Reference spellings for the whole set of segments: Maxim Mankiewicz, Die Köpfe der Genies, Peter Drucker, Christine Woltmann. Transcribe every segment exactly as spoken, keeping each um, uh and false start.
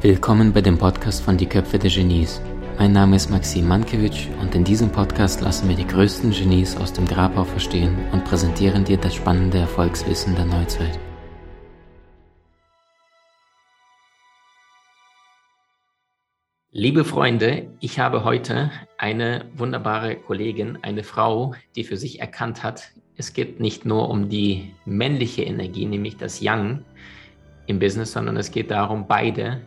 Willkommen bei dem Podcast von Die Köpfe der Genies. Mein Name ist Maxim Mankiewicz und in diesem Podcast lassen wir die größten Genies aus dem Grabau verstehen und präsentieren dir das spannende Erfolgswissen der Neuzeit. Liebe Freunde, ich habe heute eine wunderbare Kollegin, eine Frau, die für sich erkannt hat, es geht nicht nur um die männliche Energie, nämlich das Yang im Business, sondern es geht darum, beide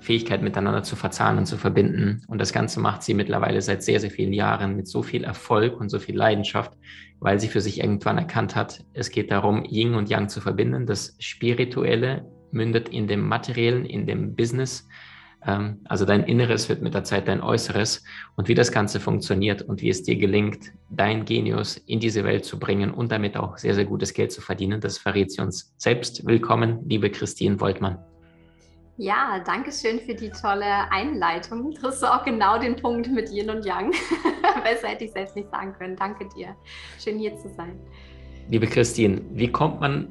Fähigkeiten miteinander zu verzahnen und zu verbinden. Und das Ganze macht sie mittlerweile seit sehr, sehr vielen Jahren mit so viel Erfolg und so viel Leidenschaft, weil sie für sich irgendwann erkannt hat, es geht darum, Yin und Yang zu verbinden. Das Spirituelle mündet in dem Materiellen, in dem Business. Also dein Inneres wird mit der Zeit dein Äußeres und wie das Ganze funktioniert und wie es dir gelingt, dein Genius in diese Welt zu bringen und damit auch sehr, sehr gutes Geld zu verdienen, das verrät sie uns selbst. Willkommen, liebe Christine Woltmann. Ja, danke schön für die tolle Einleitung. Das ist auch genau den Punkt mit Yin und Yang. Besser hätte ich selbst nicht sagen können. Danke dir. Schön hier zu sein. Liebe Christine, wie kommt man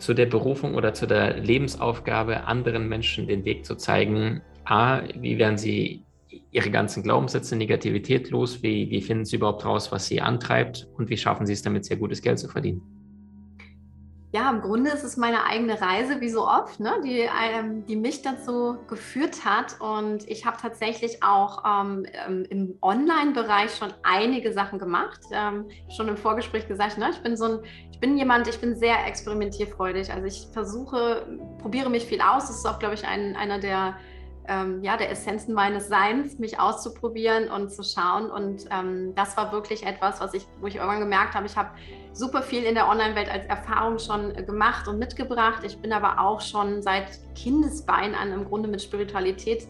zu der Berufung oder zu der Lebensaufgabe, anderen Menschen den Weg zu zeigen? A, wie werden sie ihre ganzen Glaubenssätze, Negativität los? Wie, wie finden sie überhaupt raus, was sie antreibt? Und wie schaffen sie es damit, sehr gutes Geld zu verdienen? Ja, im Grunde ist es meine eigene Reise, wie so oft, ne, die, ähm, die mich dazu geführt hat. Und ich habe tatsächlich auch ähm, im Online-Bereich schon einige Sachen gemacht. Ähm, schon im Vorgespräch gesagt, ne, ich bin so ein, ich bin jemand, ich bin sehr experimentierfreudig. Also ich versuche, probiere mich viel aus. Das ist auch, glaube ich, ein, einer der Ähm, ja, der Essenzen meines Seins, mich auszuprobieren und zu schauen. Und ähm, das war wirklich etwas, was ich, wo ich irgendwann gemerkt habe, ich habe super viel in der Online-Welt als Erfahrung schon gemacht und mitgebracht. Ich bin aber auch schon seit Kindesbein an im Grunde mit Spiritualität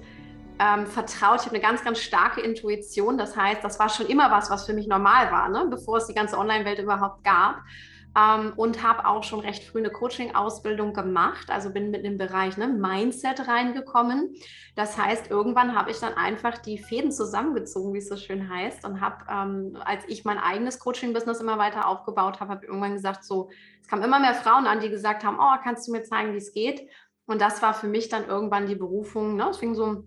ähm, vertraut. Ich habe eine ganz, ganz starke Intuition. Das heißt, das war schon immer was, was für mich normal war, ne? Bevor es die ganze Online-Welt überhaupt gab. Ähm, und habe auch schon recht früh eine Coaching-Ausbildung gemacht, also bin mit dem Bereich ne, Mindset reingekommen. Das heißt, irgendwann habe ich dann einfach die Fäden zusammengezogen, wie es so schön heißt, und habe, ähm, als ich mein eigenes Coaching-Business immer weiter aufgebaut habe, habe ich irgendwann gesagt, so, es kamen immer mehr Frauen an, die gesagt haben, oh, kannst du mir zeigen, wie es geht? Und das war für mich dann irgendwann die Berufung, ne? Es fing so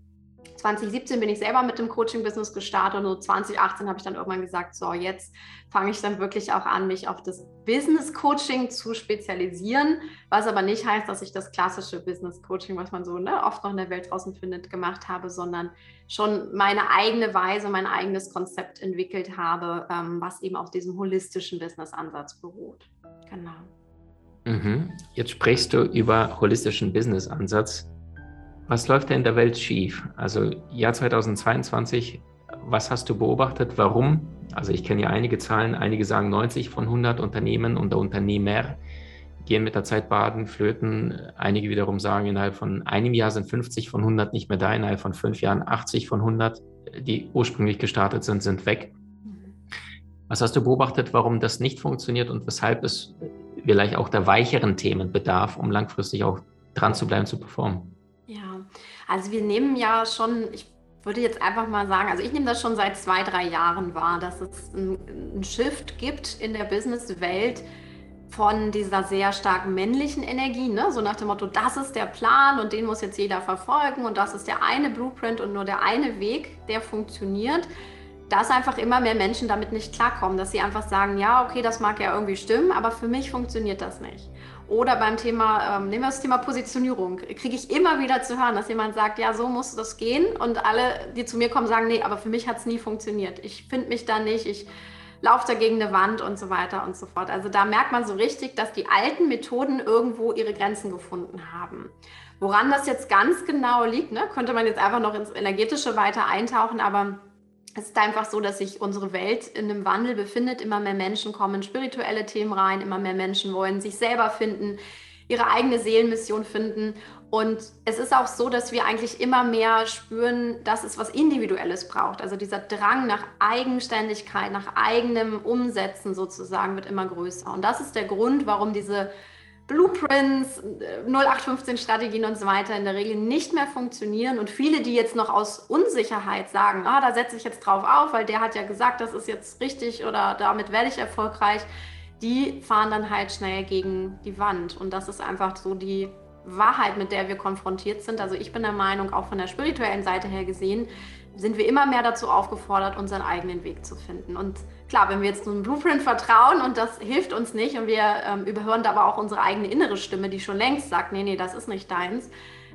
zwanzig siebzehn bin ich selber mit dem Coaching-Business gestartet und so zwanzig achtzehn habe ich dann irgendwann gesagt, so jetzt fange ich dann wirklich auch an, mich auf das Business-Coaching zu spezialisieren, was aber nicht heißt, dass ich das klassische Business-Coaching, was man so ne, oft noch in der Welt draußen findet, gemacht habe, sondern schon meine eigene Weise, mein eigenes Konzept entwickelt habe, ähm, was eben auf diesem holistischen Business-Ansatz beruht. Genau. Mhm. Jetzt sprichst du über holistischen Business-Ansatz. Was läuft denn in der Welt schief? Also Jahr zweitausendzweiundzwanzig, was hast du beobachtet? Warum? Also ich kenne ja einige Zahlen, einige sagen neunzig von hundert Unternehmen und Unternehmer gehen mit der Zeit baden, flöten. Einige wiederum sagen, innerhalb von einem Jahr sind fünfzig von hundert nicht mehr da, innerhalb von fünf Jahren achtzig von hundert, die ursprünglich gestartet sind, sind weg. Was hast du beobachtet, warum das nicht funktioniert und weshalb es vielleicht auch der weicheren Themen bedarf, um langfristig auch dran zu bleiben, zu performen? Ja, also wir nehmen ja schon, ich würde jetzt einfach mal sagen, also ich nehme das schon seit zwei, drei Jahren wahr, dass es einen Shift gibt in der Businesswelt von dieser sehr stark männlichen Energie, ne? So nach dem Motto, das ist der Plan und den muss jetzt jeder verfolgen und das ist der eine Blueprint und nur der eine Weg, der funktioniert. Dass einfach immer mehr Menschen damit nicht klarkommen, dass sie einfach sagen, ja, okay, das mag ja irgendwie stimmen, aber für mich funktioniert das nicht. Oder beim Thema, ähm, nehmen wir das Thema Positionierung, kriege ich immer wieder zu hören, dass jemand sagt, ja, so muss das gehen und alle, die zu mir kommen, sagen, nee, aber für mich hat es nie funktioniert, ich finde mich da nicht, ich laufe da gegen eine Wand und so weiter und so fort. Also da merkt man so richtig, dass die alten Methoden irgendwo ihre Grenzen gefunden haben. Woran das jetzt ganz genau liegt, ne, könnte man jetzt einfach noch ins Energetische weiter eintauchen, aber es ist einfach so, dass sich unsere Welt in einem Wandel befindet. Immer mehr Menschen kommen in spirituelle Themen rein, immer mehr Menschen wollen sich selber finden, ihre eigene Seelenmission finden. Und es ist auch so, dass wir eigentlich immer mehr spüren, dass es was Individuelles braucht. Also dieser Drang nach Eigenständigkeit, nach eigenem Umsetzen sozusagen wird immer größer. Und das ist der Grund, warum diese Blueprints, null acht fünfzehn Strategien und so weiter in der Regel nicht mehr funktionieren und viele, die jetzt noch aus Unsicherheit sagen, ah, da setze ich jetzt drauf auf, weil der hat ja gesagt, das ist jetzt richtig oder damit werde ich erfolgreich, die fahren dann halt schnell gegen die Wand. Und das ist einfach so die Wahrheit, mit der wir konfrontiert sind. Also ich bin der Meinung, auch von der spirituellen Seite her gesehen, sind wir immer mehr dazu aufgefordert, unseren eigenen Weg zu finden. Und klar, wenn wir jetzt einem Blueprint vertrauen und das hilft uns nicht und wir ähm, überhören aber auch unsere eigene innere Stimme, die schon längst sagt, nee, nee, das ist nicht deins,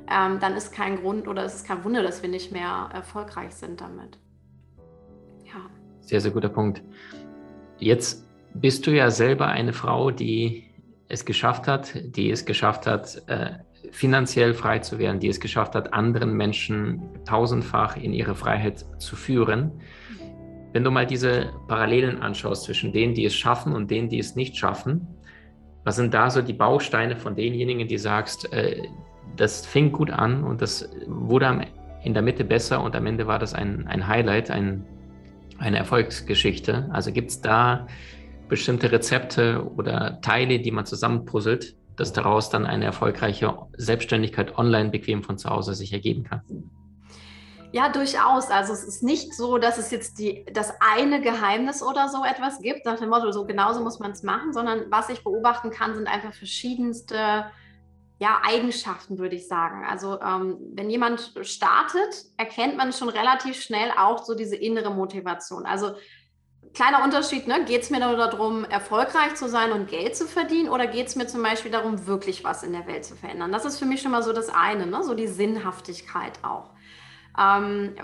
ähm, dann ist kein Grund oder es ist kein Wunder, dass wir nicht mehr erfolgreich sind damit. Ja. Sehr, sehr guter Punkt. Jetzt bist du ja selber eine Frau, die es geschafft hat, die es geschafft hat, äh, finanziell frei zu werden, die es geschafft hat, anderen Menschen tausendfach in ihre Freiheit zu führen. Wenn du mal diese Parallelen anschaust zwischen denen, die es schaffen und denen, die es nicht schaffen, was sind da so die Bausteine von denjenigen, die sagst, äh, das fing gut an und das wurde am, in der Mitte besser und am Ende war das ein, ein Highlight, ein, eine Erfolgsgeschichte. Also gibt es da bestimmte Rezepte oder Teile, die man zusammenpuzzelt, dass daraus dann eine erfolgreiche Selbstständigkeit online bequem von zu Hause sich ergeben kann? Ja, durchaus. Also es ist nicht so, dass es jetzt die, das eine Geheimnis oder so etwas gibt, nach dem Motto, so genauso muss man es machen, sondern was ich beobachten kann, sind einfach verschiedenste ja, Eigenschaften, würde ich sagen. Also ähm, wenn jemand startet, erkennt man schon relativ schnell auch so diese innere Motivation. Also kleiner Unterschied, ne? Geht es mir nur darum, erfolgreich zu sein und Geld zu verdienen oder geht es mir zum Beispiel darum, wirklich was in der Welt zu verändern? Das ist für mich schon mal so das eine, ne? So die Sinnhaftigkeit auch. Ähm,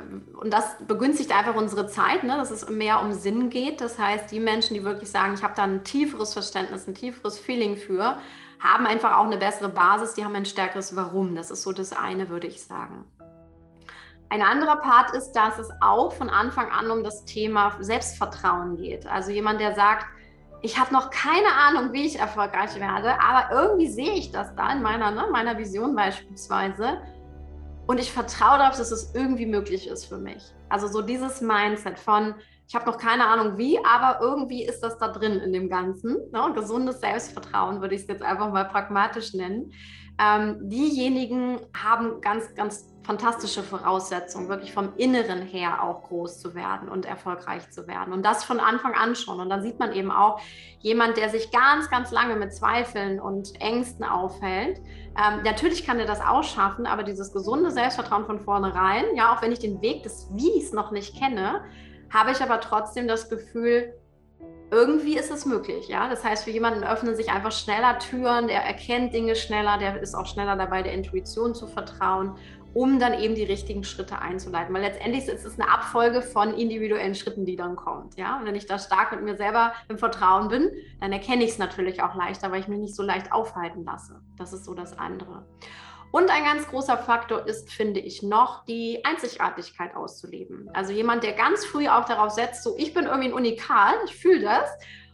und das begünstigt einfach unsere Zeit, ne? Dass es mehr um Sinn geht. Das heißt, die Menschen, die wirklich sagen, ich habe da ein tieferes Verständnis, ein tieferes Feeling für, haben einfach auch eine bessere Basis, die haben ein stärkeres Warum. Das ist so das eine, würde ich sagen. Ein anderer Part ist, dass es auch von Anfang an um das Thema Selbstvertrauen geht. Also jemand, der sagt, ich habe noch keine Ahnung, wie ich erfolgreich werde, aber irgendwie sehe ich das da in meiner, ne, meiner Vision beispielsweise und ich vertraue darauf, dass es irgendwie möglich ist für mich. Also so dieses Mindset von, ich habe noch keine Ahnung wie, aber irgendwie ist das da drin in dem Ganzen. Ne? Gesundes Selbstvertrauen würde ich es jetzt einfach mal pragmatisch nennen. Ähm, diejenigen haben ganz, ganz fantastische Voraussetzungen, wirklich vom Inneren her auch groß zu werden und erfolgreich zu werden. Und das von Anfang an schon. Und dann sieht man eben auch, jemand, der sich ganz, ganz lange mit Zweifeln und Ängsten aufhält, ähm, natürlich kann er das auch schaffen, aber dieses gesunde Selbstvertrauen von vornherein, ja, auch wenn ich den Weg des Wies noch nicht kenne, habe ich aber trotzdem das Gefühl, irgendwie ist es möglich, ja. Das heißt, für jemanden öffnen sich einfach schneller Türen, der erkennt Dinge schneller, der ist auch schneller dabei, der Intuition zu vertrauen, um dann eben die richtigen Schritte einzuleiten. Weil letztendlich ist es eine Abfolge von individuellen Schritten, die dann kommt, ja. Und wenn ich da stark mit mir selber im Vertrauen bin, dann erkenne ich es natürlich auch leichter, weil ich mich nicht so leicht aufhalten lasse. Das ist so das andere. Und ein ganz großer Faktor ist, finde ich, noch die Einzigartigkeit auszuleben. Also jemand, der ganz früh auch darauf setzt, so ich bin irgendwie ein Unikal, ich fühle das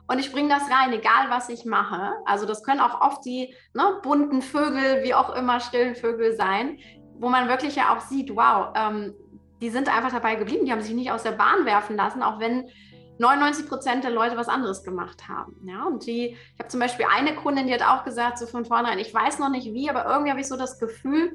und ich bringe das rein, egal was ich mache. Also das können auch oft die ne, bunten Vögel, wie auch immer stillen Vögel sein, wo man wirklich ja auch sieht, wow, ähm, die sind einfach dabei geblieben, die haben sich nicht aus der Bahn werfen lassen, auch wenn neunundneunzig Prozent der Leute was anderes gemacht haben. Ja, und die, ich habe zum Beispiel eine Kundin, die hat auch gesagt, so von vornherein, ich weiß noch nicht wie, aber irgendwie habe ich so das Gefühl,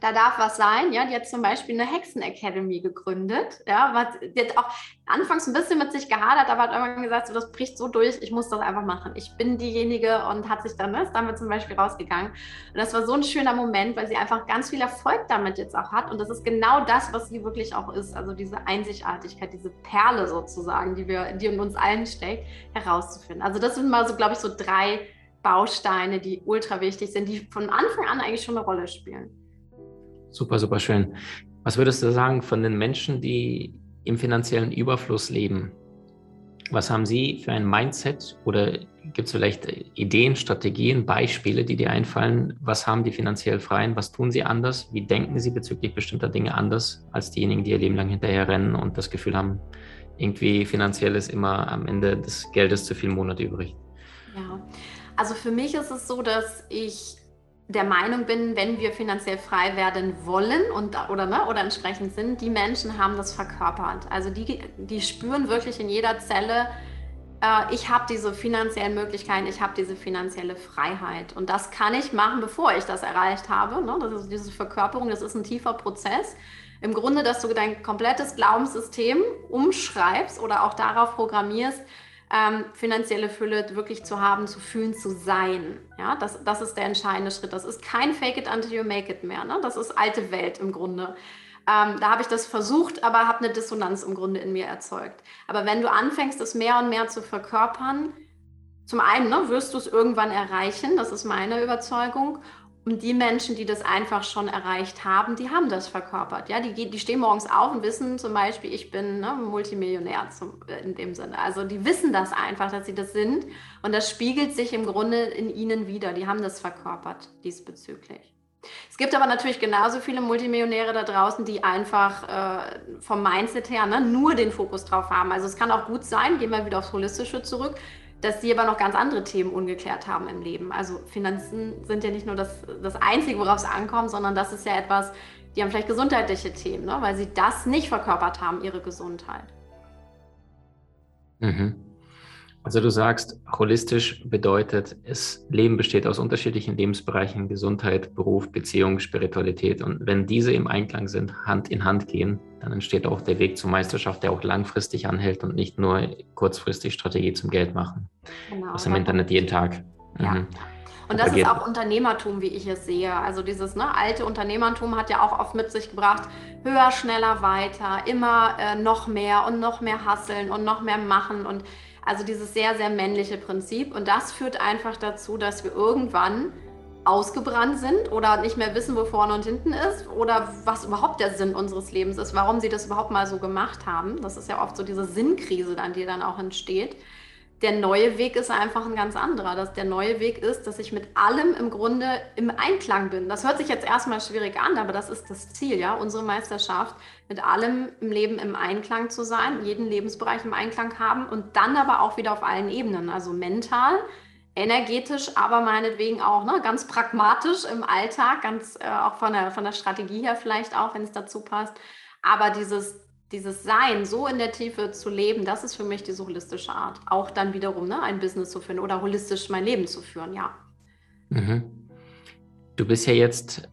da darf was sein. Ja, die hat zum Beispiel eine Hexen-Academy gegründet. Ja, was, die hat auch anfangs ein bisschen mit sich gehadert, aber hat irgendwann gesagt, so, das bricht so durch, ich muss das einfach machen. Ich bin diejenige und hat sich dann, ist damit zum Beispiel rausgegangen. Und das war so ein schöner Moment, weil sie einfach ganz viel Erfolg damit jetzt auch hat. Und das ist genau das, was sie wirklich auch ist. Also diese Einzigartigkeit, diese Perle sozusagen, die, wir, die in uns allen steckt, herauszufinden. Also das sind mal so, glaube ich, so drei Bausteine, die ultra wichtig sind, die von Anfang an eigentlich schon eine Rolle spielen. Super, super schön. Was würdest du sagen von den Menschen, die im finanziellen Überfluss leben? Was haben sie für ein Mindset oder gibt es vielleicht Ideen, Strategien, Beispiele, die dir einfallen? Was haben die finanziell Freien? Was tun sie anders? Wie denken sie bezüglich bestimmter Dinge anders als diejenigen, die ihr Leben lang hinterherrennen und das Gefühl haben, irgendwie finanziell ist immer am Ende des Geldes zu viel Monat übrig? Ja, also für mich ist es so, dass ich der Meinung bin, wenn wir finanziell frei werden wollen und, oder, ne, oder entsprechend sind, die Menschen haben das verkörpert. Also die, die spüren wirklich in jeder Zelle, äh, ich habe diese finanziellen Möglichkeiten, ich habe diese finanzielle Freiheit. Und das kann ich machen, bevor ich das erreicht habe. Ne? Das ist diese Verkörperung, das ist ein tiefer Prozess. Im Grunde, dass du dein komplettes Glaubenssystem umschreibst oder auch darauf programmierst, ähm, finanzielle Fülle wirklich zu haben, zu fühlen, zu sein. Ja, das, das ist der entscheidende Schritt. Das ist kein Fake it until you make it mehr. Ne? Das ist alte Welt im Grunde. Ähm, da habe ich das versucht, aber habe eine Dissonanz im Grunde in mir erzeugt. Aber wenn du anfängst, es mehr und mehr zu verkörpern, zum einen, ne, wirst du es irgendwann erreichen, das ist meine Überzeugung. Und die Menschen, die das einfach schon erreicht haben, die haben das verkörpert. Ja? Die, die stehen morgens auf und wissen zum Beispiel, ich bin, ne, Multimillionär zum, in dem Sinne. Also die wissen das einfach, dass sie das sind. Und das spiegelt sich im Grunde in ihnen wieder. Die haben das verkörpert diesbezüglich. Es gibt aber natürlich genauso viele Multimillionäre da draußen, die einfach äh, vom Mindset her, ne, nur den Fokus drauf haben. Also es kann auch gut sein, gehen wir wieder aufs Holistische zurück, dass sie aber noch ganz andere Themen ungeklärt haben im Leben. Also Finanzen sind ja nicht nur das, das Einzige, worauf es ankommt, sondern das ist ja etwas, die haben vielleicht gesundheitliche Themen, ne, weil sie das nicht verkörpert haben, ihre Gesundheit. Mhm. Also du sagst, holistisch bedeutet, es Leben besteht aus unterschiedlichen Lebensbereichen, Gesundheit, Beruf, Beziehung, Spiritualität. Und wenn diese im Einklang sind, Hand in Hand gehen, dann entsteht auch der Weg zur Meisterschaft, der auch langfristig anhält und nicht nur kurzfristig Strategie zum Geld machen. Genau, was im Internet jeden Tag. Ja. Mhm. Und das ist auch Unternehmertum, wie ich es sehe. Also dieses, ne, alte Unternehmertum hat ja auch oft mit sich gebracht, höher, schneller, weiter, immer äh, noch mehr und noch mehr hasseln und noch mehr machen. Und also dieses sehr, sehr männliche Prinzip. Und das führt einfach dazu, dass wir irgendwann ausgebrannt sind oder nicht mehr wissen, wo vorne und hinten ist oder was überhaupt der Sinn unseres Lebens ist, warum sie das überhaupt mal so gemacht haben. Das ist ja oft so diese Sinnkrise, dann, die dann auch entsteht. Der neue Weg ist einfach ein ganz anderer. Dass der neue Weg ist, dass ich mit allem im Grunde im Einklang bin. Das hört sich jetzt erstmal schwierig an, aber das ist das Ziel, ja, unsere Meisterschaft, mit allem im Leben im Einklang zu sein, jeden Lebensbereich im Einklang haben und dann aber auch wieder auf allen Ebenen, also mental, energetisch, aber meinetwegen auch, ne, ganz pragmatisch im Alltag, ganz äh, auch von der, von der Strategie her vielleicht auch, wenn es dazu passt. Aber dieses Dieses Sein, so in der Tiefe zu leben, das ist für mich diese holistische Art. Auch dann wiederum, ne, ein Business zu führen oder holistisch mein Leben zu führen, ja. Mhm. Du bist ja jetzt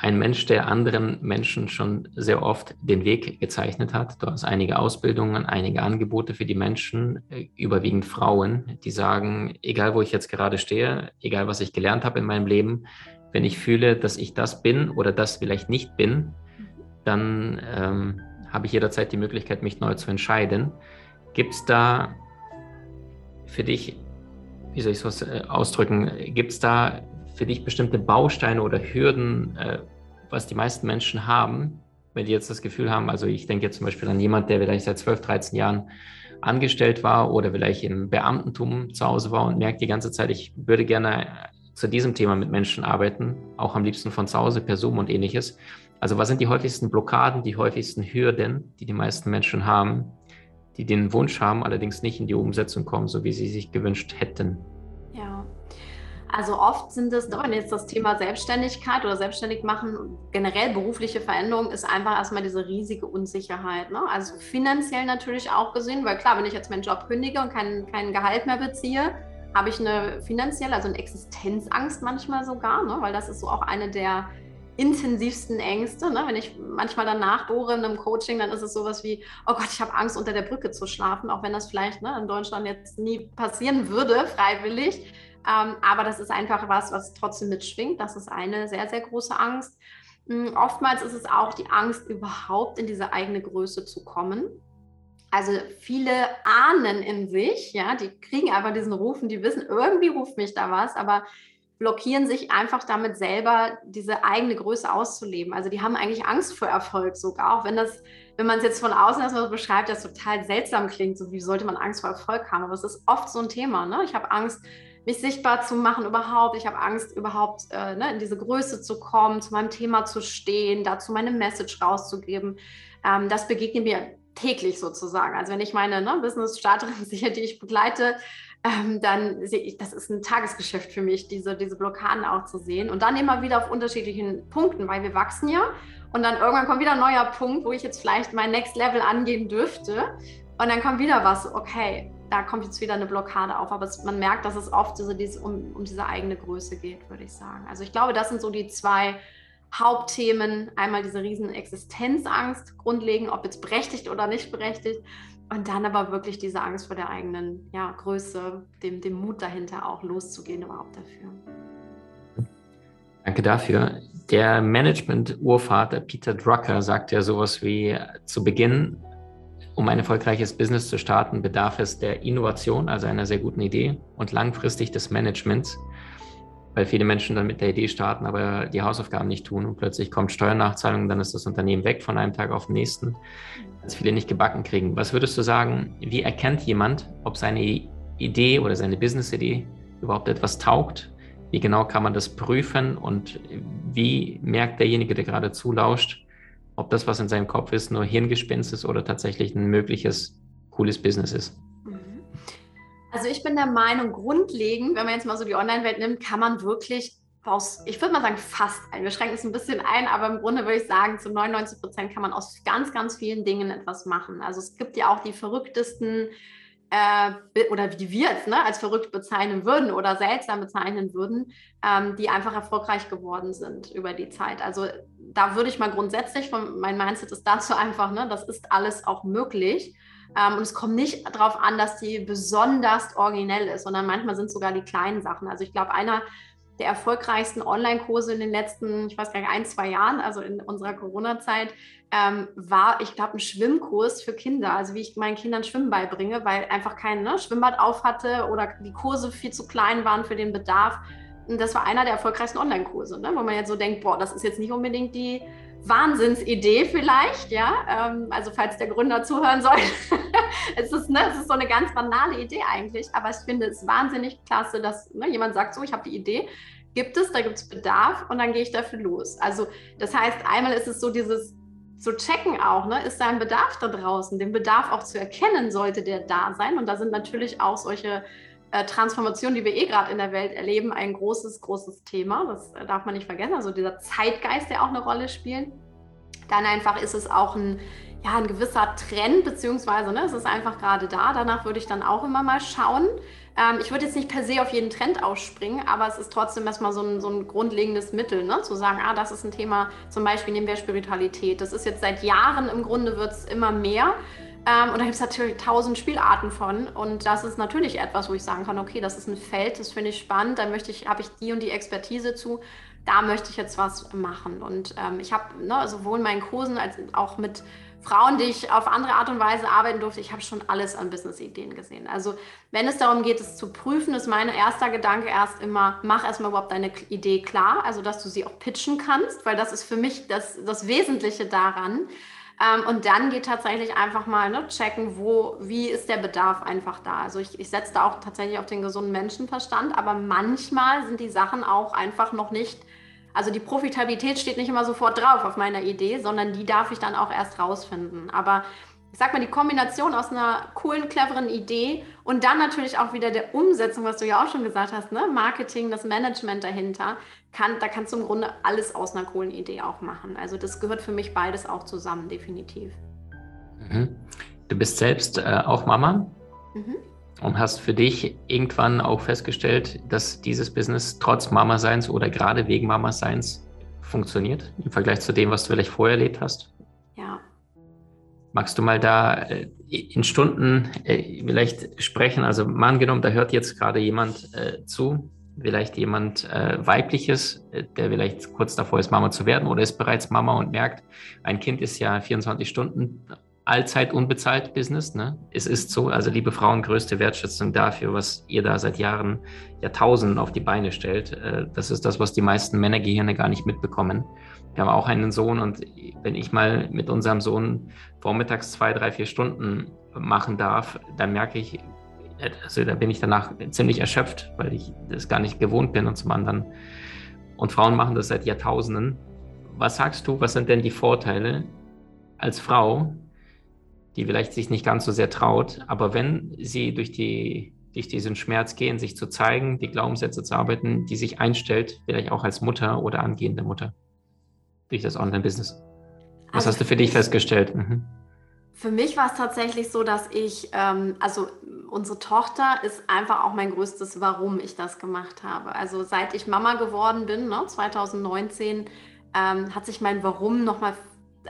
ein Mensch, der anderen Menschen schon sehr oft den Weg gezeichnet hat. Du hast einige Ausbildungen, einige Angebote für die Menschen, überwiegend Frauen, die sagen, egal wo ich jetzt gerade stehe, egal was ich gelernt habe in meinem Leben, wenn ich fühle, dass ich das bin oder das vielleicht nicht bin, mhm. dann... Ähm, habe ich jederzeit die Möglichkeit, mich neu zu entscheiden. Gibt es da für dich, wie soll ich es ausdrücken, gibt es da für dich bestimmte Bausteine oder Hürden, was die meisten Menschen haben, wenn die jetzt das Gefühl haben, also ich denke jetzt zum Beispiel an jemand, der vielleicht seit zwölf, dreizehn Jahren angestellt war oder vielleicht im Beamtentum zu Hause war und merkt die ganze Zeit, ich würde gerne zu diesem Thema mit Menschen arbeiten, auch am liebsten von zu Hause, per Zoom und ähnliches. Also was sind die häufigsten Blockaden, die häufigsten Hürden, die die meisten Menschen haben, die den Wunsch haben, allerdings nicht in die Umsetzung kommen, so wie sie sich gewünscht hätten? Ja, also oft sind es, wenn jetzt das Thema Selbstständigkeit oder selbstständig machen, generell berufliche Veränderung ist einfach erstmal diese riesige Unsicherheit. Ne? Also finanziell natürlich auch gesehen, weil klar, wenn ich jetzt meinen Job kündige und kein, kein Gehalt mehr beziehe, habe ich eine finanzielle, also eine Existenzangst manchmal sogar, ne? Weil das ist so auch eine der intensivsten Ängste, ne? Wenn ich manchmal danach bohre in einem Coaching, dann ist es sowas wie, oh Gott, ich habe Angst, unter der Brücke zu schlafen, auch wenn das vielleicht, ne, in Deutschland jetzt nie passieren würde, freiwillig. Ähm, aber das ist einfach was, was trotzdem mitschwingt. Das ist eine sehr, sehr große Angst. Hm, oftmals ist es auch die Angst, überhaupt in diese eigene Größe zu kommen. Also viele ahnen in sich, ja, die kriegen einfach diesen Rufen, die wissen, irgendwie ruft mich da was, aber blockieren sich einfach damit selber, diese eigene Größe auszuleben. Also die haben eigentlich Angst vor Erfolg sogar, auch wenn das, wenn man es jetzt von außen erstmal beschreibt, das total seltsam klingt, so wie sollte man Angst vor Erfolg haben, aber es ist oft so ein Thema, ne? Ich habe Angst, mich sichtbar zu machen überhaupt, ich habe Angst, überhaupt äh, ne, in diese Größe zu kommen, zu meinem Thema zu stehen, dazu meine Message rauszugeben. Ähm, das begegnet mir täglich sozusagen. Also wenn ich meine, ne, Business-Starterin sehe, die ich begleite, Ähm, dann sehe ich, das ist ein Tagesgeschäft für mich, diese, diese Blockaden auch zu sehen. Und dann immer wieder auf unterschiedlichen Punkten, weil wir wachsen ja. Und dann irgendwann kommt wieder ein neuer Punkt, wo ich jetzt vielleicht mein Next Level angehen dürfte. Und dann kommt wieder was, okay, da kommt jetzt wieder eine Blockade auf. Aber es, man merkt, dass es oft diese, diese, um, um diese eigene Größe geht, würde ich sagen. Also ich glaube, das sind so die zwei Hauptthemen. Einmal diese riesen Existenzangst grundlegend, ob jetzt berechtigt oder nicht berechtigt. Und dann aber wirklich diese Angst vor der eigenen, ja, Größe, dem, dem Mut dahinter auch loszugehen überhaupt dafür. Danke dafür. Der Management-Urvater Peter Drucker sagt ja sowas wie, zu Beginn, um ein erfolgreiches Business zu starten, bedarf es der Innovation, also einer sehr guten Idee, und langfristig des Managements, weil viele Menschen dann mit der Idee starten, aber die Hausaufgaben nicht tun und plötzlich kommt Steuernachzahlung, dann ist das Unternehmen weg von einem Tag auf den nächsten, dass viele nicht gebacken kriegen. Was würdest du sagen, wie erkennt jemand, ob seine Idee oder seine Business-Idee überhaupt etwas taugt? Wie genau kann man das prüfen und wie merkt derjenige, der gerade zulauscht, ob das, was in seinem Kopf ist, nur Hirngespinst ist oder tatsächlich ein mögliches, cooles Business ist? Also ich bin der Meinung, grundlegend, wenn man jetzt mal so die Online-Welt nimmt, kann man wirklich, aus, ich würde mal sagen fast ein, wir schränken es ein bisschen ein, aber im Grunde würde ich sagen, zu neunundneunzig Prozent kann man aus ganz, ganz vielen Dingen etwas machen. Also es gibt ja auch die verrücktesten, äh, oder die wir jetzt ne, als verrückt bezeichnen würden oder seltsam bezeichnen würden, ähm, die einfach erfolgreich geworden sind über die Zeit. Also da würde ich mal grundsätzlich, von, mein Mindset ist dazu einfach, ne, das ist alles auch möglich. Ähm, und es kommt nicht darauf an, dass die besonders originell ist, sondern manchmal sind es sogar die kleinen Sachen. Also ich glaube, einer der erfolgreichsten Online-Kurse in den letzten, ich weiß gar nicht, ein, zwei Jahren, also in unserer Corona-Zeit, ähm, war, ich glaube, ein Schwimmkurs für Kinder. Also wie ich meinen Kindern Schwimmen beibringe, weil einfach kein ne, Schwimmbad auf hatte oder die Kurse viel zu klein waren für den Bedarf. Und das war einer der erfolgreichsten Online-Kurse, ne? Wo man jetzt so denkt, boah, das ist jetzt nicht unbedingt die Wahnsinnsidee vielleicht, ja, also falls der Gründer zuhören soll, es ist, ne, es ist so eine ganz banale Idee eigentlich, aber ich finde es wahnsinnig klasse, dass ne, jemand sagt so, ich habe die Idee, gibt es, da gibt es Bedarf und dann gehe ich dafür los. Also das heißt, einmal ist es so dieses zu checken auch, ne, ist da ein Bedarf da draußen, den Bedarf auch zu erkennen, sollte der da sein und da sind natürlich auch solche Transformation, die wir eh gerade in der Welt erleben, ein großes, großes Thema. Das darf man nicht vergessen. Also dieser Zeitgeist, der auch eine Rolle spielt. Dann einfach ist es auch ein, ja, ein gewisser Trend, beziehungsweise ne, es ist einfach gerade da. Danach würde ich dann auch immer mal schauen. Ähm, ich würde jetzt nicht per se auf jeden Trend ausspringen, aber es ist trotzdem erstmal so ein, so ein grundlegendes Mittel, ne, zu sagen, ah, das ist ein Thema, zum Beispiel nehmen wir Spiritualität. Das ist jetzt seit Jahren, im Grunde wird es immer mehr. Ähm, und da gibt es natürlich tausend Spielarten von und das ist natürlich etwas, wo ich sagen kann, okay, das ist ein Feld, das finde ich spannend, da möchte ich, habe ich die und die Expertise zu, da möchte ich jetzt was machen. Und ähm, ich habe ne, sowohl in meinen Kursen als auch mit Frauen, die ich auf andere Art und Weise arbeiten durfte, ich habe schon alles an Business-Ideen gesehen. Also wenn es darum geht, es zu prüfen, ist mein erster Gedanke erst immer, mach erstmal überhaupt deine Idee klar, also dass du sie auch pitchen kannst, weil das ist für mich das, das Wesentliche daran. Ähm, und dann geht tatsächlich einfach mal ne, checken, wo, wie ist der Bedarf einfach da. Also ich, ich setze da auch tatsächlich auf den gesunden Menschenverstand, aber manchmal sind die Sachen auch einfach noch nicht, also die Profitabilität steht nicht immer sofort drauf auf meiner Idee, sondern die darf ich dann auch erst rausfinden. Aber ich sag mal, die Kombination aus einer coolen, cleveren Idee und dann natürlich auch wieder der Umsetzung, was du ja auch schon gesagt hast, ne, Marketing, das Management dahinter, kann, da kannst du im Grunde alles aus einer coolen Idee auch machen. Also das gehört für mich beides auch zusammen, definitiv. Mhm. Du bist selbst äh, auch Mama mhm. und hast für dich irgendwann auch festgestellt, dass dieses Business trotz Mama-Seins oder gerade wegen Mama-Seins funktioniert, im Vergleich zu dem, was du vielleicht vorher erlebt hast? Ja. Magst du mal da in Stunden vielleicht sprechen? Also mal angenommen, da hört jetzt gerade jemand äh, zu, vielleicht jemand äh, Weibliches, der vielleicht kurz davor ist, Mama zu werden oder ist bereits Mama und merkt, ein Kind ist ja vierundzwanzig Stunden allzeit unbezahlt Business. Ne? Es ist so, also liebe Frauen, größte Wertschätzung dafür, was ihr da seit Jahren, Jahrtausenden auf die Beine stellt. Äh, das ist das, was die meisten Männergehirne gar nicht mitbekommen. Wir haben auch einen Sohn und wenn ich mal mit unserem Sohn vormittags zwei, drei, vier Stunden machen darf, dann merke ich, also da bin ich danach ziemlich erschöpft, weil ich das gar nicht gewohnt bin und zum anderen. Und Frauen machen das seit Jahrtausenden. Was sagst du, was sind denn die Vorteile als Frau, die vielleicht sich nicht ganz so sehr traut, aber wenn sie durch die durch diesen Schmerz gehen, sich zu zeigen, die Glaubenssätze zu arbeiten, die sich einstellt, vielleicht auch als Mutter oder angehende Mutter? Durch das Online-Business. Was also hast du für dich festgestellt? Mhm. Für mich war es tatsächlich so, dass ich, ähm, also unsere Tochter ist einfach auch mein größtes Warum ich das gemacht habe. Also seit ich Mama geworden bin, ne, zwanzig neunzehn, ähm, hat sich mein Warum nochmal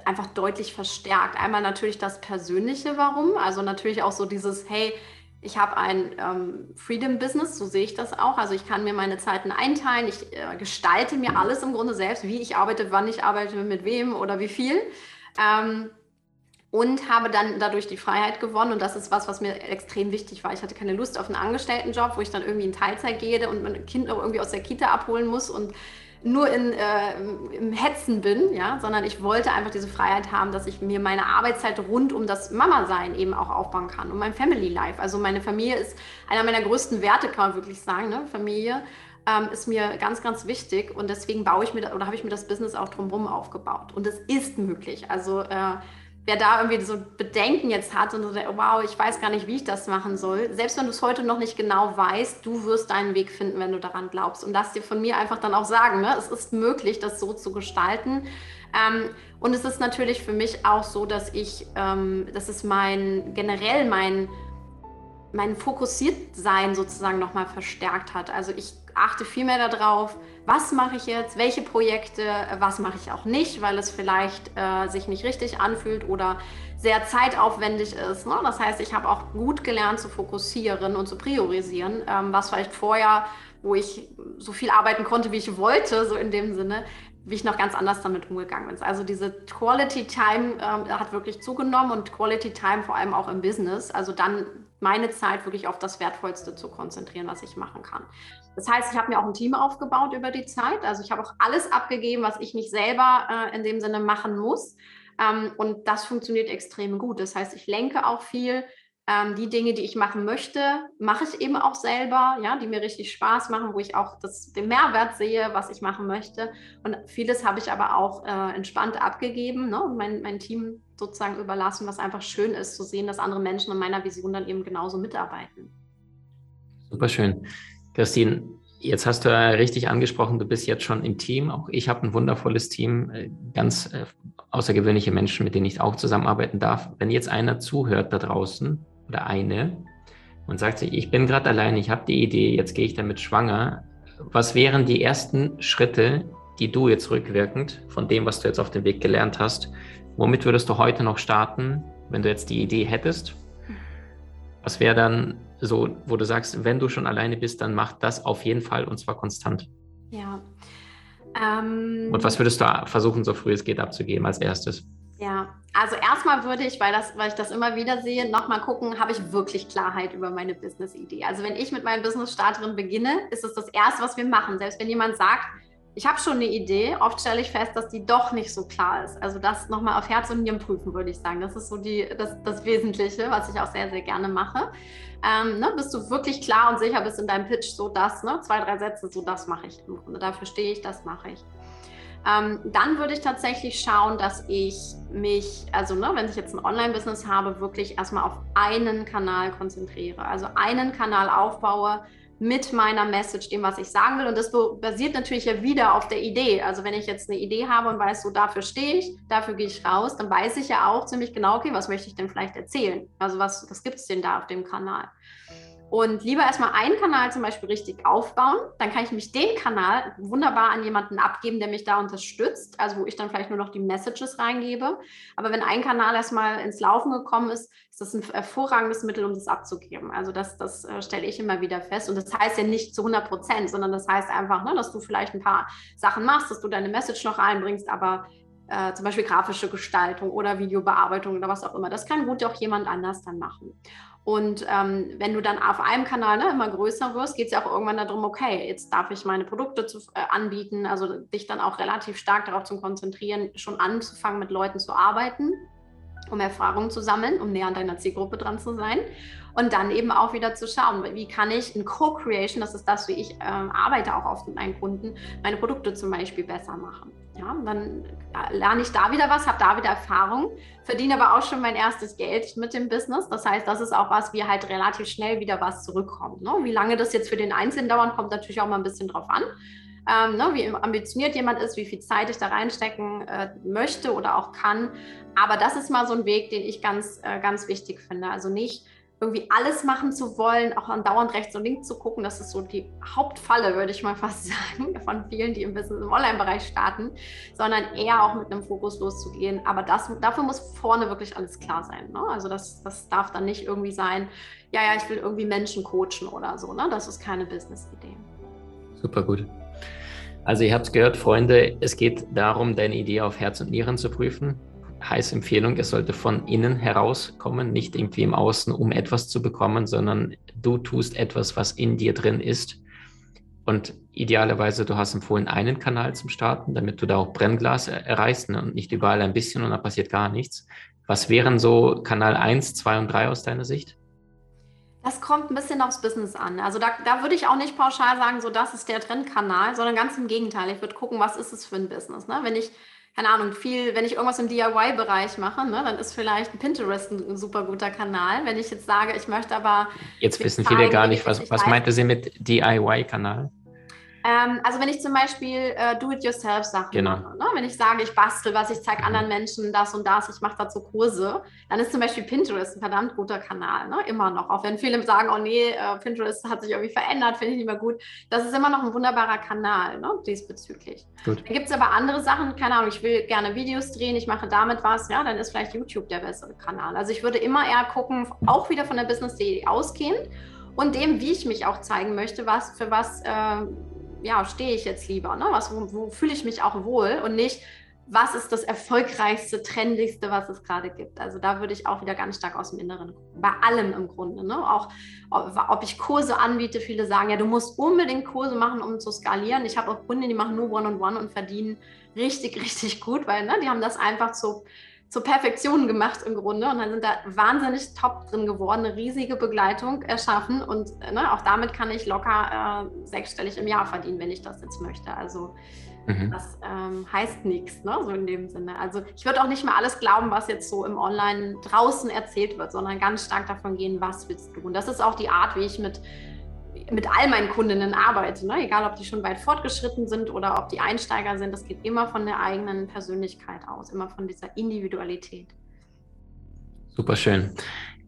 einfach deutlich verstärkt. Einmal natürlich das persönliche Warum, also natürlich auch so dieses, hey, ich habe ein ähm, Freedom-Business, so sehe ich das auch. Also ich kann mir meine Zeiten einteilen, ich äh, gestalte mir alles im Grunde selbst, wie ich arbeite, wann ich arbeite, mit wem oder wie viel. Ähm, und habe dann dadurch die Freiheit gewonnen und das ist was, was mir extrem wichtig war. Ich hatte keine Lust auf einen Angestelltenjob, wo ich dann irgendwie in Teilzeit gehe und mein Kind noch irgendwie aus der Kita abholen muss und nur in, äh, im Hetzen bin, ja, sondern ich wollte einfach diese Freiheit haben, dass ich mir meine Arbeitszeit rund um das Mama-Sein eben auch aufbauen kann und mein Family-Life. Also meine Familie ist einer meiner größten Werte, kann man wirklich sagen, ne? Familie ähm, ist mir ganz, ganz wichtig und deswegen baue ich mir oder habe ich mir das Business auch drumherum aufgebaut und es ist möglich. Also äh, wer da irgendwie so Bedenken jetzt hat und so, wow, ich weiß gar nicht, wie ich das machen soll. Selbst wenn du es heute noch nicht genau weißt, du wirst deinen Weg finden, wenn du daran glaubst. Und lass dir von mir einfach dann auch sagen, ne? Es ist möglich, das so zu gestalten. Ähm, und es ist natürlich für mich auch so, dass ich, ähm, das ist mein, generell mein, mein Fokussiertsein sozusagen nochmal verstärkt hat. Also ich achte viel mehr darauf, was mache ich jetzt, welche Projekte, was mache ich auch nicht, weil es vielleicht äh, sich nicht richtig anfühlt oder sehr zeitaufwendig ist, ne? Das heißt, ich habe auch gut gelernt zu fokussieren und zu priorisieren, ähm, was vielleicht vorher, wo ich so viel arbeiten konnte, wie ich wollte, so in dem Sinne, wie ich noch ganz anders damit umgegangen bin. Also diese Quality Time ähm, hat wirklich zugenommen und Quality Time vor allem auch im Business, also dann meine Zeit wirklich auf das Wertvollste zu konzentrieren, was ich machen kann. Das heißt, ich habe mir auch ein Team aufgebaut über die Zeit. Also ich habe auch alles abgegeben, was ich nicht selber äh, in dem Sinne machen muss. Ähm, und das funktioniert extrem gut. Das heißt, ich lenke auch viel. Ähm, die Dinge, die ich machen möchte, mache ich eben auch selber, ja, die mir richtig Spaß machen, wo ich auch das, den Mehrwert sehe, was ich machen möchte. Und vieles habe ich aber auch äh, entspannt abgegeben, ne, und mein, mein Team sozusagen überlassen, was einfach schön ist, zu sehen, dass andere Menschen an meiner Vision dann eben genauso mitarbeiten. Super schön. Christine, jetzt hast du ja richtig angesprochen, du bist jetzt schon im Team. Auch ich habe ein wundervolles Team, ganz außergewöhnliche Menschen, mit denen ich auch zusammenarbeiten darf. Wenn jetzt einer zuhört da draußen oder eine und sagt sich, ich bin gerade allein, ich habe die Idee, jetzt gehe ich damit schwanger. Was wären die ersten Schritte, die du jetzt rückwirkend von dem, was du jetzt auf dem Weg gelernt hast, womit würdest du heute noch starten, wenn du jetzt die Idee hättest? Was wäre dann so, wo du sagst, wenn du schon alleine bist, dann mach das auf jeden Fall und zwar konstant. Ja. Ähm, und was würdest du versuchen, so früh es geht abzugeben als erstes? Ja, also erstmal würde ich, weil, das, weil ich das immer wieder sehe, nochmal gucken, habe ich wirklich Klarheit über meine Business-Idee. Also wenn ich mit meinem Business-Starterin beginne, ist es das Erste, was wir machen. Selbst wenn jemand sagt, ich habe schon eine Idee, oft stelle ich fest, dass die doch nicht so klar ist. Also das nochmal auf Herz und Nieren prüfen, würde ich sagen. Das ist so die, das, das Wesentliche, was ich auch sehr, sehr gerne mache. Ähm, ne, bist du wirklich klar und sicher bist in deinem Pitch, so das, ne, zwei, drei Sätze, so das mache ich im Grunde. Dafür stehe ich, das mache ich. Ähm, dann würde ich tatsächlich schauen, dass ich mich, also ne, wenn ich jetzt ein Online-Business habe, wirklich erstmal auf einen Kanal konzentriere. Also einen Kanal aufbaue, mit meiner Message, dem, was ich sagen will. Und das basiert natürlich ja wieder auf der Idee. Also wenn ich jetzt eine Idee habe und weiß, so dafür stehe ich, dafür gehe ich raus, dann weiß ich ja auch ziemlich genau, okay, was möchte ich denn vielleicht erzählen? Also was, was gibt es denn da auf dem Kanal? Und lieber erstmal einen Kanal zum Beispiel richtig aufbauen, dann kann ich mich den Kanal wunderbar an jemanden abgeben, der mich da unterstützt, also wo ich dann vielleicht nur noch die Messages reingebe. Aber wenn ein Kanal erstmal ins Laufen gekommen ist, ist das ein hervorragendes Mittel, um das abzugeben. Also das, das äh, stelle ich immer wieder fest. Und das heißt ja nicht zu hundert Prozent, sondern das heißt einfach, ne, dass du vielleicht ein paar Sachen machst, dass du deine Message noch reinbringst, aber Äh, zum Beispiel grafische Gestaltung oder Videobearbeitung oder was auch immer. Das kann gut auch jemand anders dann machen. Und ähm, wenn du dann auf einem Kanal, ne, immer größer wirst, geht es ja auch irgendwann darum, okay, jetzt darf ich meine Produkte zu, äh, anbieten, also dich dann auch relativ stark darauf zu konzentrieren, schon anzufangen, mit Leuten zu arbeiten, um Erfahrungen zu sammeln, um näher an deiner Zielgruppe dran zu sein. Und dann eben auch wieder zu schauen, wie kann ich in Co-Creation, das ist das, wie ich äh, arbeite auch oft mit meinen Kunden, meine Produkte zum Beispiel besser machen. Ja, und dann lerne ich da wieder was, habe da wieder Erfahrung, verdiene aber auch schon mein erstes Geld mit dem Business. Das heißt, das ist auch was, wie halt relativ schnell wieder was zurückkommt. Ne? Wie lange das jetzt für den Einzelnen dauert, kommt natürlich auch mal ein bisschen drauf an. Ähm, ne, wie ambitioniert jemand ist, wie viel Zeit ich da reinstecken äh, möchte oder auch kann. Aber das ist mal so ein Weg, den ich ganz, äh, ganz wichtig finde. Also nicht irgendwie alles machen zu wollen, auch andauernd rechts und links zu gucken, das ist so die Hauptfalle, würde ich mal fast sagen, von vielen, die im Business im Online-Bereich starten, sondern eher auch mit einem Fokus loszugehen. Aber das, dafür muss vorne wirklich alles klar sein. Ne? Also das, das darf dann nicht irgendwie sein, ja, ja, ich will irgendwie Menschen coachen oder so. Ne? Das ist keine Business-Idee. Super gut. Also ihr habt es gehört, Freunde, es geht darum, deine Idee auf Herz und Nieren zu prüfen. Heißt Empfehlung, es sollte von innen herauskommen, nicht irgendwie im Außen, um etwas zu bekommen, sondern du tust etwas, was in dir drin ist. Und idealerweise, du hast empfohlen, einen Kanal zum Starten, damit du da auch Brennglas erreichst, ne? Und nicht überall ein bisschen und da passiert gar nichts. Was wären so Kanal eins, zwei und drei aus deiner Sicht? Das kommt ein bisschen aufs Business an. Also da, da würde ich auch nicht pauschal sagen, so das ist der Trendkanal, sondern ganz im Gegenteil. Ich würde gucken, was ist es für ein Business, ne? Wenn ich Keine Ahnung, viel, wenn ich irgendwas im D I Y-Bereich mache, ne, dann ist vielleicht Pinterest ein, ein super guter Kanal. Wenn ich jetzt sage, ich möchte aber... Jetzt wissen viele gar nicht, was, was meinte sie mit D I Y-Kanal? Ähm, also wenn ich zum Beispiel äh, Do-it-yourself-Sachen genau. mache, ne? Wenn ich sage, ich bastel was, ich zeige anderen Menschen das und das, ich mache dazu Kurse, dann ist zum Beispiel Pinterest ein verdammt guter Kanal, ne? Immer noch. Auch wenn viele sagen, oh nee, äh, Pinterest hat sich irgendwie verändert, finde ich nicht mehr gut. Das ist immer noch ein wunderbarer Kanal, ne? Diesbezüglich. Gut. Dann gibt es aber andere Sachen, keine Ahnung, ich will gerne Videos drehen, ich mache damit was, ja, dann ist vielleicht YouTube der bessere Kanal. Also ich würde immer eher gucken, auch wieder von der Business-Idee ausgehend und dem, wie ich mich auch zeigen möchte, was für was... Äh, ja, stehe ich jetzt lieber, ne? Was, wo, wo fühle ich mich auch wohl und nicht, was ist das erfolgreichste, trendigste, was es gerade gibt. Also da würde ich auch wieder ganz stark aus dem Inneren gucken, bei allem im Grunde, ne? Auch ob, ob ich Kurse anbiete, viele sagen, ja, du musst unbedingt Kurse machen, um zu skalieren. Ich habe auch Kunden, die machen nur One-on-One und verdienen richtig, richtig gut, weil ne, die haben das einfach so zur Perfektion gemacht im Grunde und dann sind da wahnsinnig top drin geworden, eine riesige Begleitung erschaffen und ne, auch damit kann ich locker äh, sechsstellig im Jahr verdienen, wenn ich das jetzt möchte. Also mhm. das ähm, heißt nichts, ne, so in dem Sinne. Also ich würde auch nicht mehr alles glauben, was jetzt so im Online draußen erzählt wird, sondern ganz stark davon gehen, was willst du. Und das ist auch die Art, wie ich mit mit all meinen Kundinnen arbeite, ne? Egal ob die schon weit fortgeschritten sind oder ob die Einsteiger sind, das geht immer von der eigenen Persönlichkeit aus, immer von dieser Individualität. Super schön.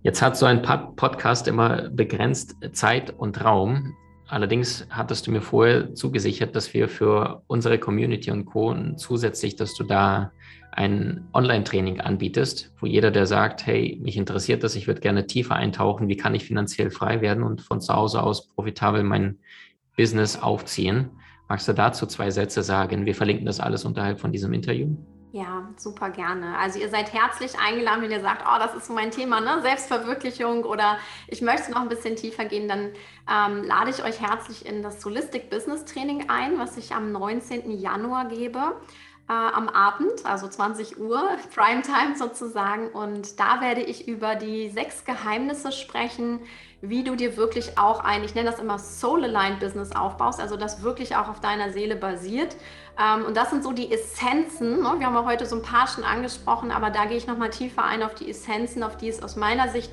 Jetzt hat so ein Podcast immer begrenzt Zeit und Raum. Allerdings hattest du mir vorher zugesichert, dass wir für unsere Community und Co. zusätzlich, dass du da ein Online-Training anbietest, wo jeder, der sagt, hey, mich interessiert das, ich würde gerne tiefer eintauchen, wie kann ich finanziell frei werden und von zu Hause aus profitabel mein Business aufziehen. Magst du dazu zwei Sätze sagen? Wir verlinken das alles unterhalb von diesem Interview. Ja, super gerne. Also ihr seid herzlich eingeladen, wenn ihr sagt, oh, das ist so mein Thema, ne? Selbstverwirklichung oder ich möchte noch ein bisschen tiefer gehen, dann ähm, lade ich euch herzlich in das Holistic Business Training ein, was ich am neunzehnten Januar gebe, äh, am Abend, also zwanzig Uhr, Primetime sozusagen. Und da werde ich über die sechs Geheimnisse sprechen, wie du dir wirklich auch ein, ich nenne das immer Soul-Aligned-Business aufbaust, also das wirklich auch auf deiner Seele basiert. Und das sind so die Essenzen, ne? Wir haben ja heute so ein paar schon angesprochen, aber da gehe ich nochmal tiefer ein auf die Essenzen, auf die es aus meiner Sicht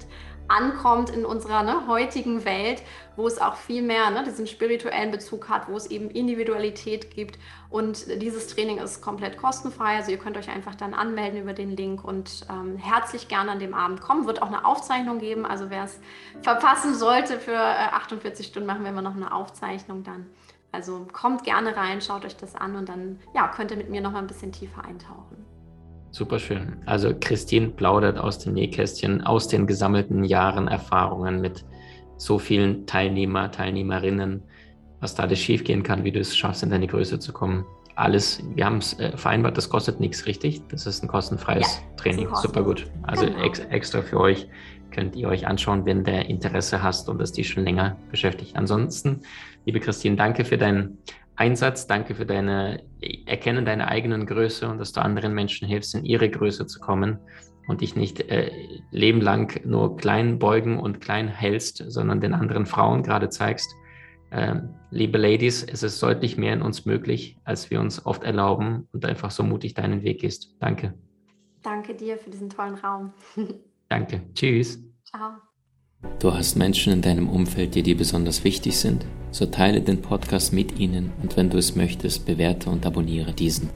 ankommt in unserer ne, heutigen Welt, wo es auch viel mehr ne, diesen spirituellen Bezug hat, wo es eben Individualität gibt. Und dieses Training ist komplett kostenfrei, also ihr könnt euch einfach dann anmelden über den Link und ähm, herzlich gerne an dem Abend kommen. Wird auch eine Aufzeichnung geben, also wer es verpassen sollte, für äh, achtundvierzig Stunden machen wir immer noch eine Aufzeichnung dann. Also kommt gerne rein, schaut euch das an und dann ja, könnt ihr mit mir noch mal ein bisschen tiefer eintauchen. Super schön. Also Christine plaudert aus dem Nähkästchen, aus den gesammelten Jahren Erfahrungen mit so vielen Teilnehmer, Teilnehmerinnen, was da alles schiefgehen kann, wie du es schaffst, in deine Größe zu kommen. Alles, wir haben es äh, vereinbart, das kostet nichts, richtig? Das ist ein kostenfreies ja, Training, super gut. Also genau. ex- extra für euch könnt ihr euch anschauen, wenn der Interesse hast und das dich schon länger beschäftigt. Ansonsten, liebe Christine, danke für deinen Einsatz, danke für deine Erkennen deiner eigenen Größe und dass du anderen Menschen hilfst, in ihre Größe zu kommen und dich nicht äh, lebenlang nur klein beugen und klein hältst, sondern den anderen Frauen gerade zeigst, äh, liebe Ladies, es ist deutlich mehr in uns möglich, als wir uns oft erlauben und einfach so mutig deinen Weg gehst. Danke. Danke dir für diesen tollen Raum. Danke. Tschüss. Ciao. Du hast Menschen in deinem Umfeld, die dir besonders wichtig sind? So teile den Podcast mit ihnen und wenn du es möchtest, bewerte und abonniere diesen.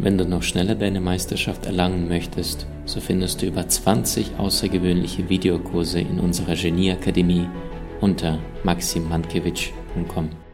Wenn du noch schneller deine Meisterschaft erlangen möchtest, so findest du über zwanzig außergewöhnliche Videokurse in unserer Genieakademie unter maxim mankiewicz punkt com.